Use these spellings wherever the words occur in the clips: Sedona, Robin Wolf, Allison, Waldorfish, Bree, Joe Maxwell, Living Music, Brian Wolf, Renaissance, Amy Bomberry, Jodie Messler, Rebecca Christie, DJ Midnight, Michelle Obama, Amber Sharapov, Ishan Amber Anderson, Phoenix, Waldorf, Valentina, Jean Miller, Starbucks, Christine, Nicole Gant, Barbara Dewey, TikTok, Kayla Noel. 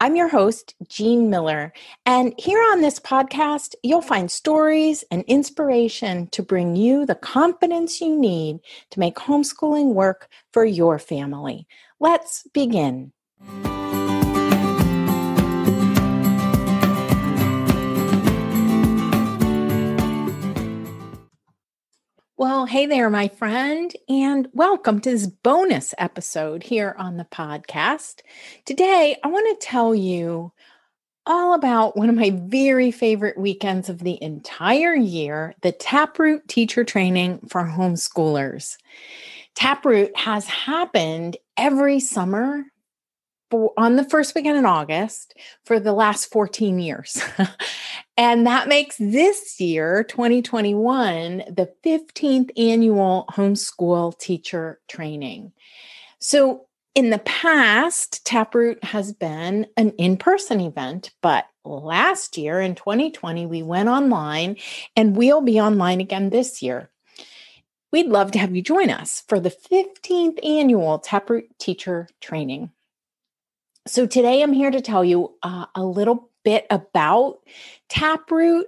I'm your host, Jean Miller, and here on this podcast, you'll find stories and inspiration to bring you the confidence you need to make homeschooling work for your family. Let's begin. Well, hey there, my friend, and welcome to this bonus episode here on the podcast. Today, I want to tell you all about one of my very favorite weekends of the entire year, the Taproot Teacher Training for Homeschoolers. Taproot has happened every summer on the first weekend in August for the last 14 years. And that makes this year, 2021, the 15th annual homeschool teacher training. So in the past, Taproot has been an in-person event, but last year in 2020, we went online and we'll be online again this year. We'd love to have you join us for the 15th annual Taproot Teacher Training. So today I'm here to tell you a little bit about Taproot,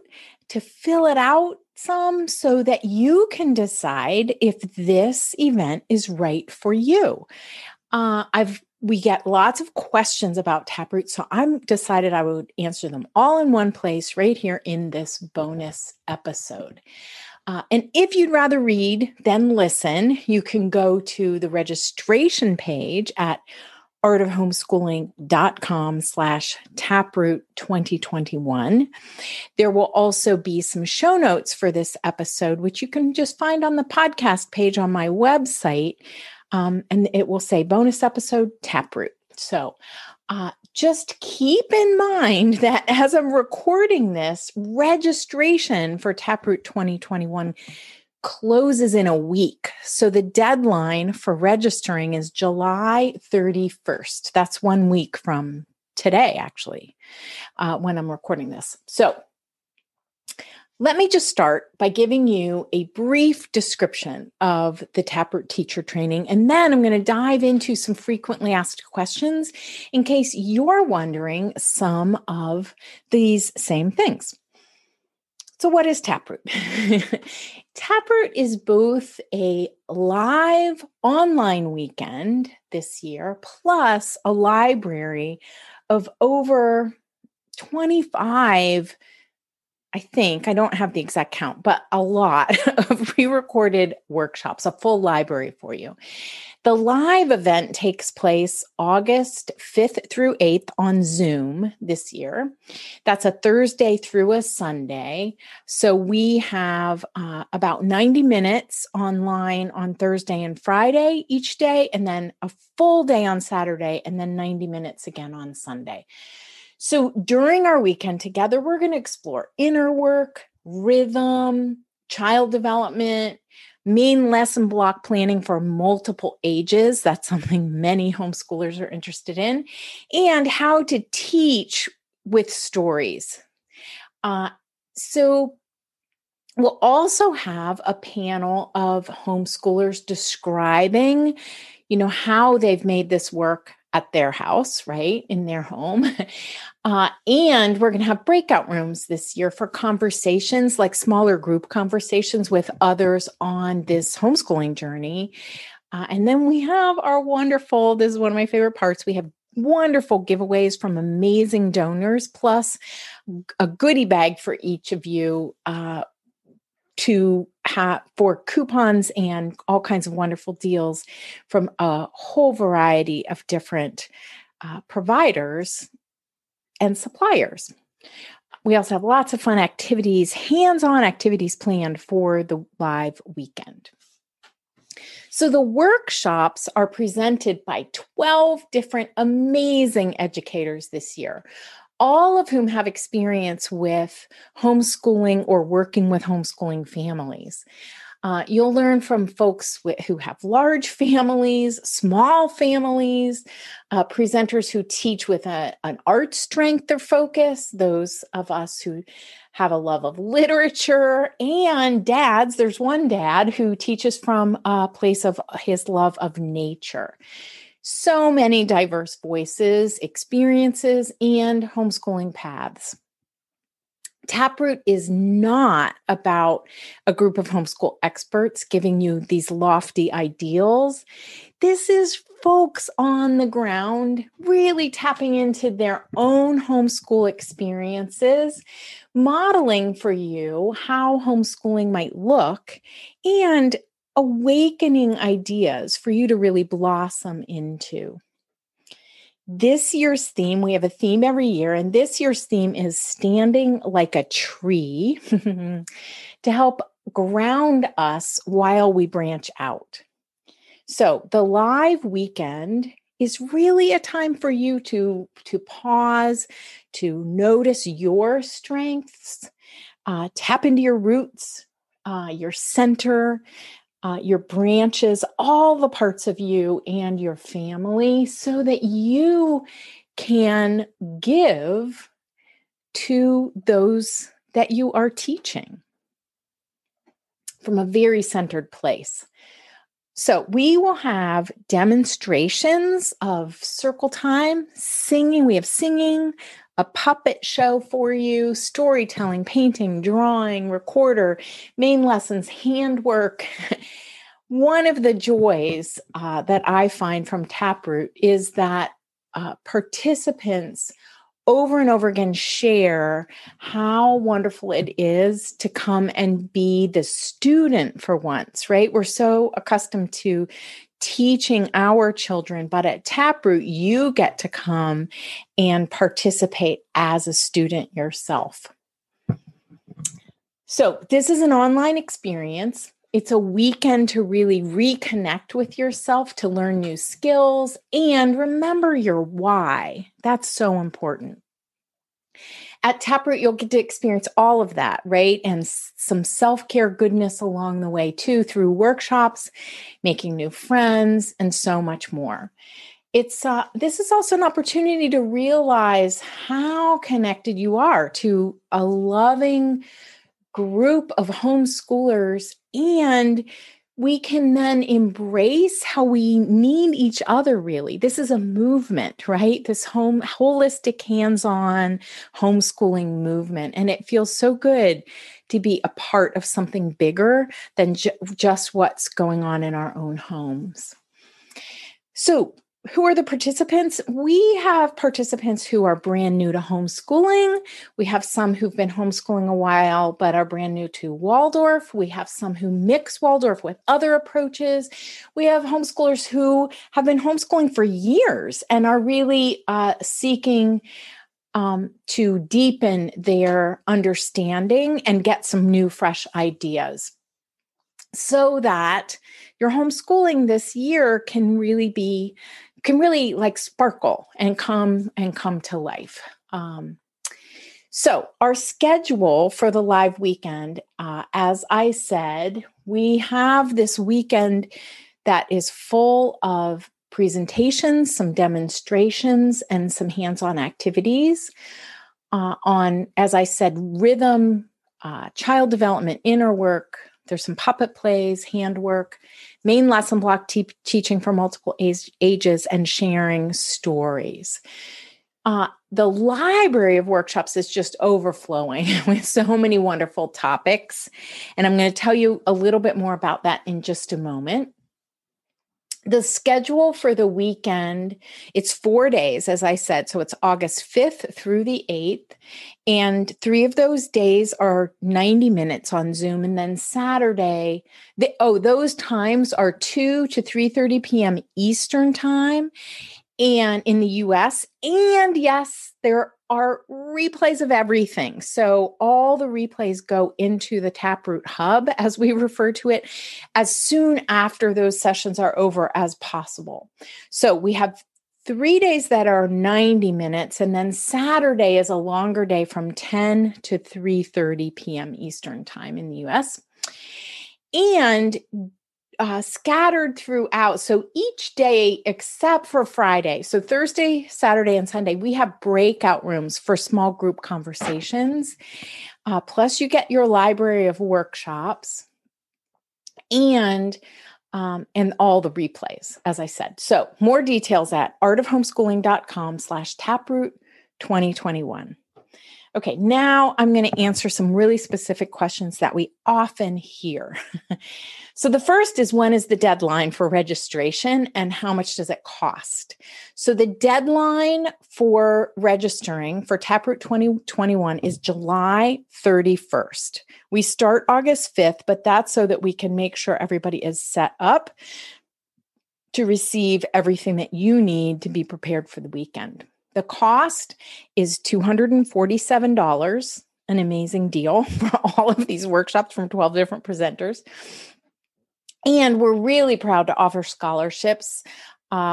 to fill it out some so that you can decide if this event is right for you. We get lots of questions about Taproot, so I'm decided I would answer them all in one place right here in this bonus episode. And if you'd rather read than listen, you can go to the registration page at artofhomeschooling.com/taproot2021. There will also be some show notes for this episode, which you can just find on the podcast page on my website. And it will say bonus episode Taproot. So just keep in mind that as I'm recording this, registration for Taproot 2021 closes in a week. So the deadline for registering is July 31st. That's 1 week from today, actually, when I'm recording this. So let me just start by giving you a brief description of the Taproot Teacher Training, and then I'm going to dive into some frequently asked questions in case you're wondering some of these same things. So what is Taproot? Taproot is both a live online weekend this year, plus a library of over 25, I think, I don't have the exact count, but a lot of pre-recorded workshops, a full library for you. The live event takes place August 5th through 8th on Zoom this year. That's a Thursday through a Sunday. So we have about 90 minutes online on Thursday and Friday each day, and then a full day on Saturday, and then 90 minutes again on Sunday. So during our weekend together, we're going to explore inner work, rhythm, child development, main lesson block planning for multiple ages. That's something many homeschoolers are interested in, and how to teach with stories. So we'll also have a panel of homeschoolers describing, you know, how they've made this work at their house, right, in their home. And we're going to have breakout rooms this year for conversations, like smaller group conversations with others on this homeschooling journey. And then we have our wonderful, this is one of my favorite parts, we have wonderful giveaways from amazing donors, plus a goodie bag for each of you for coupons and all kinds of wonderful deals from a whole variety of different providers and suppliers. We also have lots of fun activities, hands-on activities planned for the live weekend. So the workshops are presented by 12 different amazing educators this year, all of whom have experience with homeschooling or working with homeschooling families. You'll learn from folks who have large families, small families, presenters who teach with an art strength or focus, those of us who have a love of literature, and dads. There's one dad who teaches from a place of his love of nature. So many diverse voices, experiences, and homeschooling paths. Taproot is not about a group of homeschool experts giving you these lofty ideals. This is folks on the ground really tapping into their own homeschool experiences, modeling for you how homeschooling might look, and awakening ideas for you to really blossom into. This year's theme, we have a theme every year, and this year's theme is standing like a tree to help ground us while we branch out. So the live weekend is really a time for you to pause, to notice your strengths, tap into your roots, your center, your branches, all the parts of you and your family, so that you can give to those that you are teaching from a very centered place. So we will have demonstrations of circle time, singing. We have singing, a puppet show for you, storytelling, painting, drawing, recorder, main lessons, handwork. One of the joys that I find from Taproot is that participants over and over again share how wonderful it is to come and be the student for once, right? We're so accustomed to teaching our children, but at Taproot, you get to come and participate as a student yourself. So this is an online experience. It's a weekend to really reconnect with yourself, to learn new skills, and remember your why. That's so important. At Taproot, you'll get to experience all of that, right? And some self-care goodness along the way too, through workshops, making new friends, and so much more. It's this is also an opportunity to realize how connected you are to a loving group of homeschoolers, and we can then embrace how we need each other, really. This is a movement, right? This holistic, hands-on homeschooling movement. And it feels so good to be a part of something bigger than just what's going on in our own homes. So who are the participants? We have participants who are brand new to homeschooling. We have some who've been homeschooling a while, but are brand new to Waldorf. We have some who mix Waldorf with other approaches. We have homeschoolers who have been homeschooling for years and are really seeking to deepen their understanding and get some new, fresh ideas, so that your homeschooling this year can really like sparkle and come to life. So our schedule for the live weekend, as I said, we have this weekend that is full of presentations, some demonstrations, and some hands-on activities. on, as I said, rhythm, child development, inner work. There's some puppet plays, handwork, main lesson block teaching for multiple ages, and sharing stories. The library of workshops is just overflowing with so many wonderful topics. And I'm going to tell you a little bit more about that in just a moment. The schedule for the weekend, it's 4 days, as I said. So it's August 5th through the 8th. And 3 of those days are 90 minutes on Zoom. And then Saturday, those times are 2 to 3:30 p.m. Eastern time. And in the US, and yes, there are replays of everything. So all the replays go into the Taproot Hub, as we refer to it, as soon after those sessions are over as possible. So we have 3 days that are 90 minutes, and then Saturday is a longer day from 10 to 3:30 p.m. Eastern time in the US. And scattered throughout. So each day, except for Friday, so Thursday, Saturday, and Sunday, we have breakout rooms for small group conversations. Plus you get your library of workshops and all the replays, as I said. So more details at artofhomeschooling.com/taproot2021. Okay, now I'm going to answer some really specific questions that we often hear. So the first is, when is the deadline for registration and how much does it cost? So the deadline for registering for Taproot 2021 is July 31st. We start August 5th, but that's so that we can make sure everybody is set up to receive everything that you need to be prepared for the weekend. The cost is $247, an amazing deal for all of these workshops from 12 different presenters. And we're really proud to offer scholarships.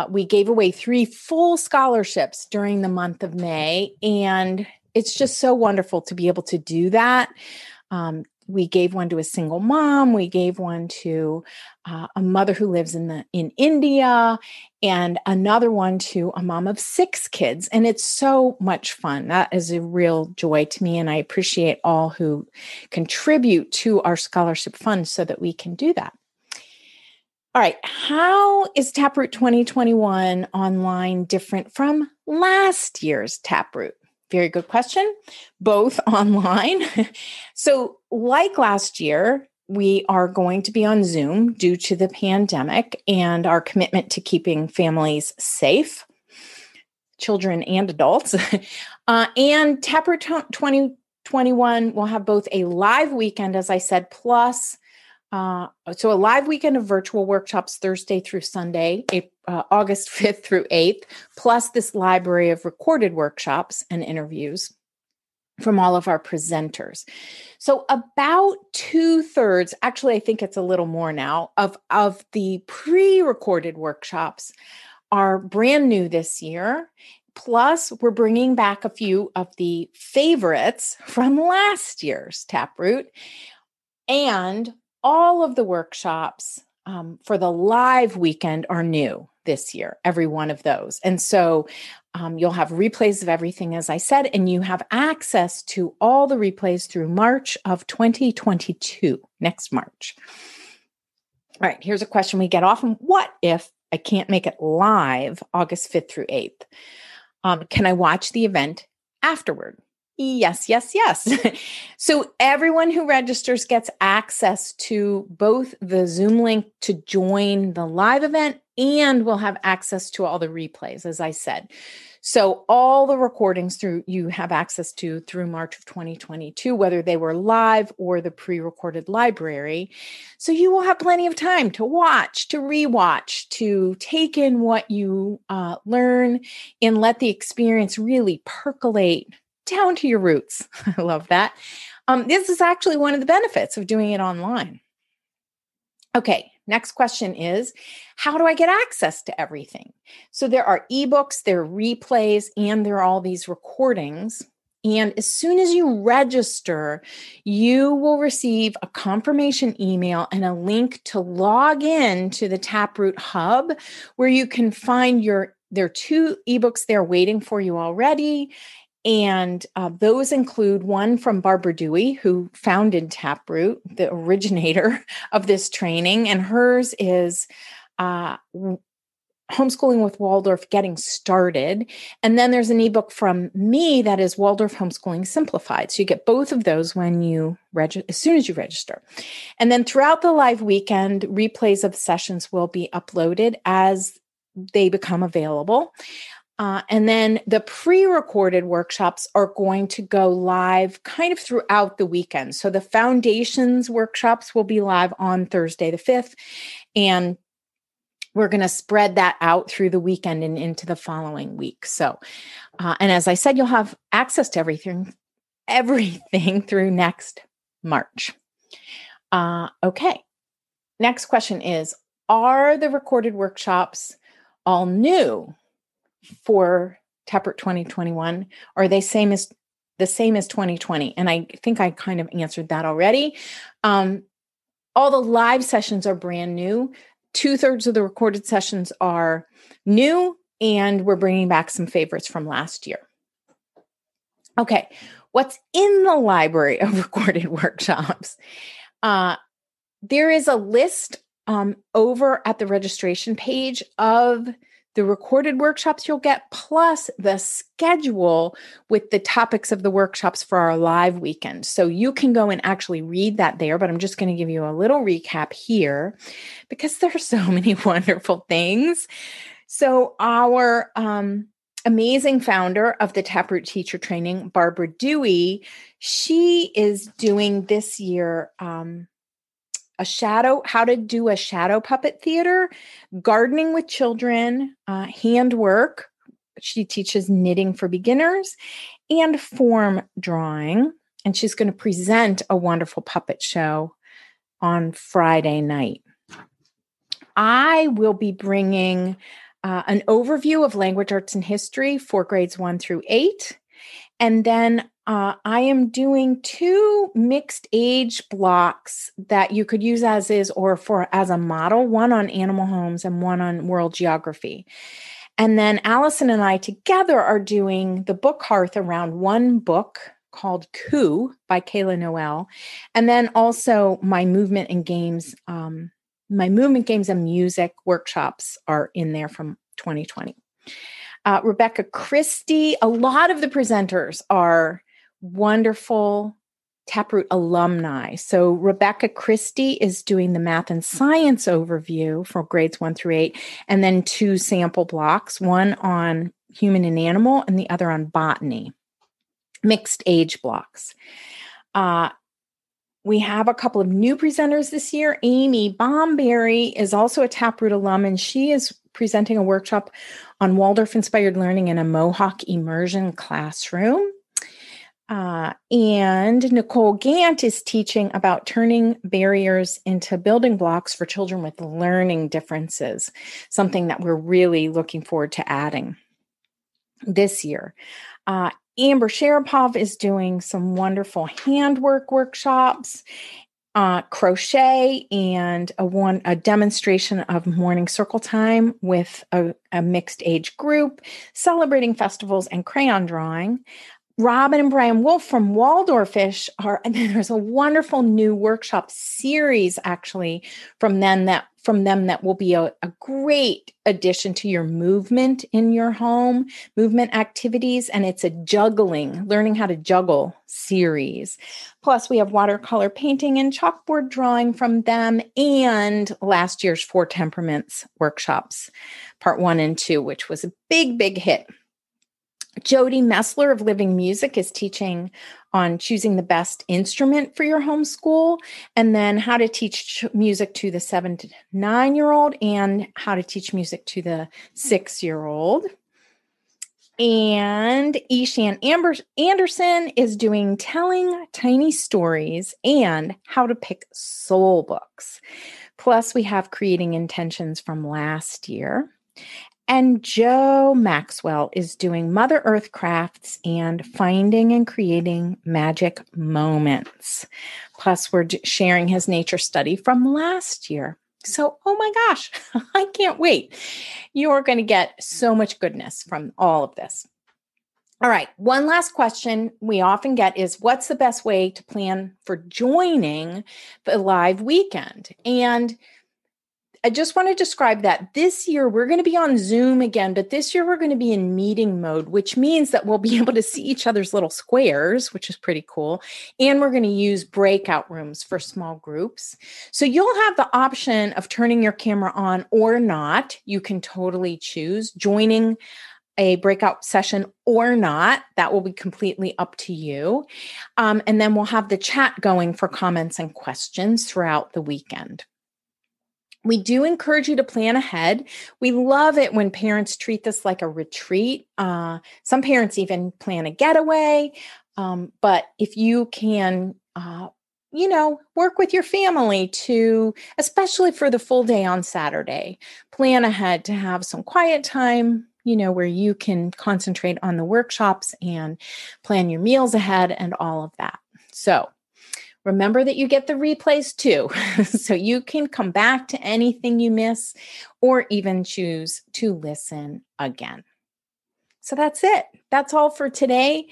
We gave away 3 full scholarships during the month of May, and it's just so wonderful to be able to do that. We gave one to a single mom. We gave one to a mother who lives in India, and another one to a mom of 6 kids. And it's so much fun. That is a real joy to me. And I appreciate all who contribute to our scholarship fund so that we can do that. All right. How is Taproot 2021 online different from last year's Taproot? Very good question. Both online. So like last year, we are going to be on Zoom due to the pandemic and our commitment to keeping families safe, children and adults. And Taproot 2021 will have both a live weekend, as I said, plus so a live weekend of virtual workshops Thursday through Sunday, August 5th through 8th, plus this library of recorded workshops and interviews from all of our presenters. So about 2/3, actually, I think it's a little more now, of the pre-recorded workshops are brand new this year. Plus, we're bringing back a few of the favorites from last year's Taproot. And all of the workshops for the live weekend are new this year, every one of those. And so you'll have replays of everything, as I said, and you have access to all the replays through March of 2022, next March. All right, here's a question we get often. What if I can't make it live August 5th through 8th? Can I watch the event afterward? Yes, yes, yes. So everyone who registers gets access to both the Zoom link to join the live event, and will have access to all the replays, as I said. So all the recordings you have access to through March of 2022, whether they were live or the pre-recorded library. So you will have plenty of time to watch, to rewatch, to take in what you learn, and let the experience really percolate down to your roots. I love that. This is actually one of the benefits of doing it online. Okay, next question is, how do I get access to everything? So there are ebooks, there are replays, and there are all these recordings. And as soon as you register, you will receive a confirmation email and a link to log in to the Taproot Hub, where you can find there are 2 ebooks there waiting for you already. And those include one from Barbara Dewey, who founded Taproot, the originator of this training. And hers is Homeschooling with Waldorf, Getting Started. And then there's an ebook from me that is Waldorf Homeschooling Simplified. So you get both of those when you as soon as you register. And then throughout the live weekend, replays of sessions will be uploaded as they become available. And then the pre-recorded workshops are going to go live kind of throughout the weekend. So the Foundations workshops will be live on Thursday the 5th, and we're going to spread that out through the weekend and into the following week. So, and as I said, you'll have access to everything through next March. Okay. Next question is, are the recorded workshops all new for Taproot 2021? Are they the same as 2020? And I think I kind of answered that already. All the live sessions are brand new. 2/3 of the recorded sessions are new, and we're bringing back some favorites from last year. Okay, what's in the library of recorded workshops? There is a list over at the registration page of the recorded workshops you'll get, plus the schedule with the topics of the workshops for our live weekend. So you can go and actually read that there, but I'm just going to give you a little recap here because there are so many wonderful things. So our amazing founder of the Taproot Teacher Training, Barbara Dewey, she is doing this year how to do a shadow puppet theater, gardening with children, handwork. She teaches knitting for beginners and form drawing. And she's going to present a wonderful puppet show on Friday night. I will be bringing an overview of language arts and history for grades 1 through 8. And then I am doing 2 mixed age blocks that you could use as is or as a model, one on animal homes and one on world geography. And then Allison and I together are doing the book hearth around one book called Coup by Kayla Noel. And then also my movement games and music workshops are in there from 2020. Rebecca Christie, a lot of the presenters are wonderful Taproot alumni. So Rebecca Christie is doing the math and science overview for grades 1 through 8, and then 2 sample blocks, one on human and animal and the other on botany, mixed age blocks. We have a couple of new presenters this year. Amy Bomberry is also a Taproot alum, and she is presenting a workshop on Waldorf-inspired learning in a Mohawk immersion classroom. And Nicole Gant is teaching about turning barriers into building blocks for children with learning differences, something that we're really looking forward to adding this year. Amber Sharapov is doing some wonderful handwork workshops, crochet, and a demonstration of morning circle time with a mixed age group, celebrating festivals and crayon drawing. Robin and Brian Wolf from Waldorfish and then there's a wonderful new workshop series actually from them that will be a great addition to your movement in your home, movement activities, and it's a learning how to juggle series. Plus we have watercolor painting and chalkboard drawing from them and last year's 4 temperaments workshops, part 1 and 2, which was a big, big hit. Jodie Messler of Living Music is teaching on choosing the best instrument for your homeschool, and then how to teach music to the 7 to 9-year-old and how to teach music to the 6-year-old. And Ishan Amber Anderson is doing telling tiny stories and how to pick soul books. Plus, we have creating intentions from last year. And Joe Maxwell is doing Mother Earth crafts and finding and creating magic moments. Plus, we're sharing his nature study from last year. So, oh my gosh, I can't wait. You're going to get so much goodness from all of this. All right. One last question we often get is, what's the best way to plan for joining the live weekend? And I just want to describe that this year we're going to be on Zoom again, but this year we're going to be in meeting mode, which means that we'll be able to see each other's little squares, which is pretty cool. And we're going to use breakout rooms for small groups. So you'll have the option of turning your camera on or not. You can totally choose joining a breakout session or not. That will be completely up to you. And then we'll have the chat going for comments and questions throughout the weekend. We do encourage you to plan ahead. We love it when parents treat this like a retreat. Some parents even plan a getaway. But if you can, work with your family to, especially for the full day on Saturday, plan ahead to have some quiet time, where you can concentrate on the workshops and plan your meals ahead and all of that. So remember that you get the replays too, so you can come back to anything you miss or even choose to listen again. So that's it. That's all for today.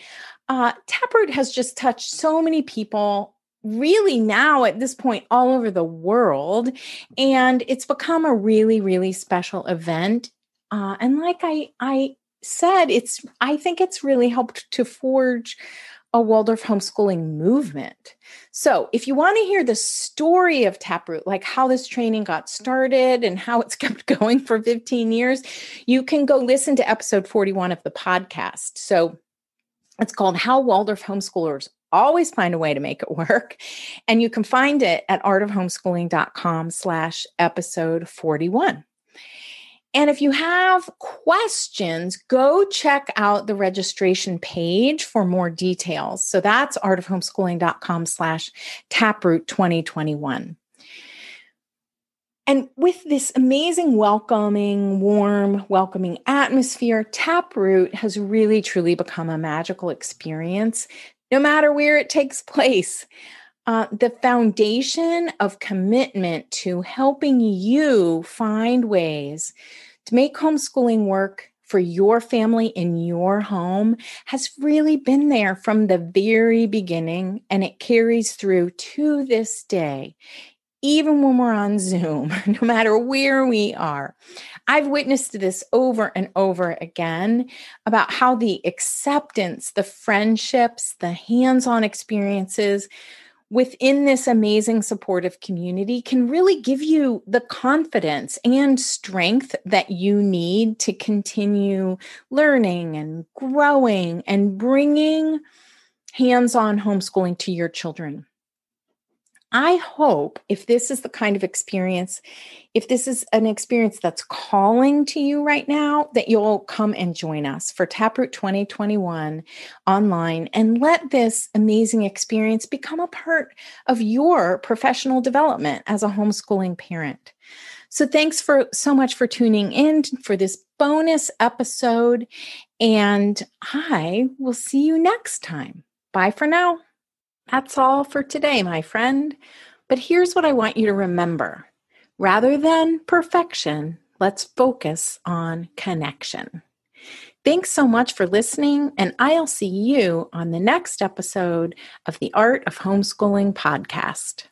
Taproot has just touched so many people really now at this point all over the world, and it's become a really, really special event. And like I said, I think it's really helped to forge a Waldorf homeschooling movement. So if you want to hear the story of Taproot, like how this training got started and how it's kept going for 15 years, you can go listen to episode 41 of the podcast. So it's called How Waldorf Homeschoolers Always Find a Way to Make It Work. And you can find it at artofhomeschooling.com/episode41. And if you have questions, go check out the registration page for more details. So that's artofhomeschooling.com/taproot2021. And with this amazing, warm, welcoming atmosphere, Taproot has really, truly become a magical experience, no matter where it takes place. The foundation of commitment to helping you find ways to make homeschooling work for your family in your home has really been there from the very beginning, and it carries through to this day, even when we're on Zoom, no matter where we are. I've witnessed this over and over again about how the acceptance, the friendships, the hands-on experiences within this amazing supportive community can really give you the confidence and strength that you need to continue learning and growing and bringing hands-on homeschooling to your children. I hope if this is an experience that's calling to you right now, that you'll come and join us for Taproot 2021 online and let this amazing experience become a part of your professional development as a homeschooling parent. So thanks so much for tuning in for this bonus episode, and I will see you next time. Bye for now. That's all for today, my friend. But here's what I want you to remember. Rather than perfection, let's focus on connection. Thanks so much for listening, and I'll see you on the next episode of the Art of Homeschooling podcast.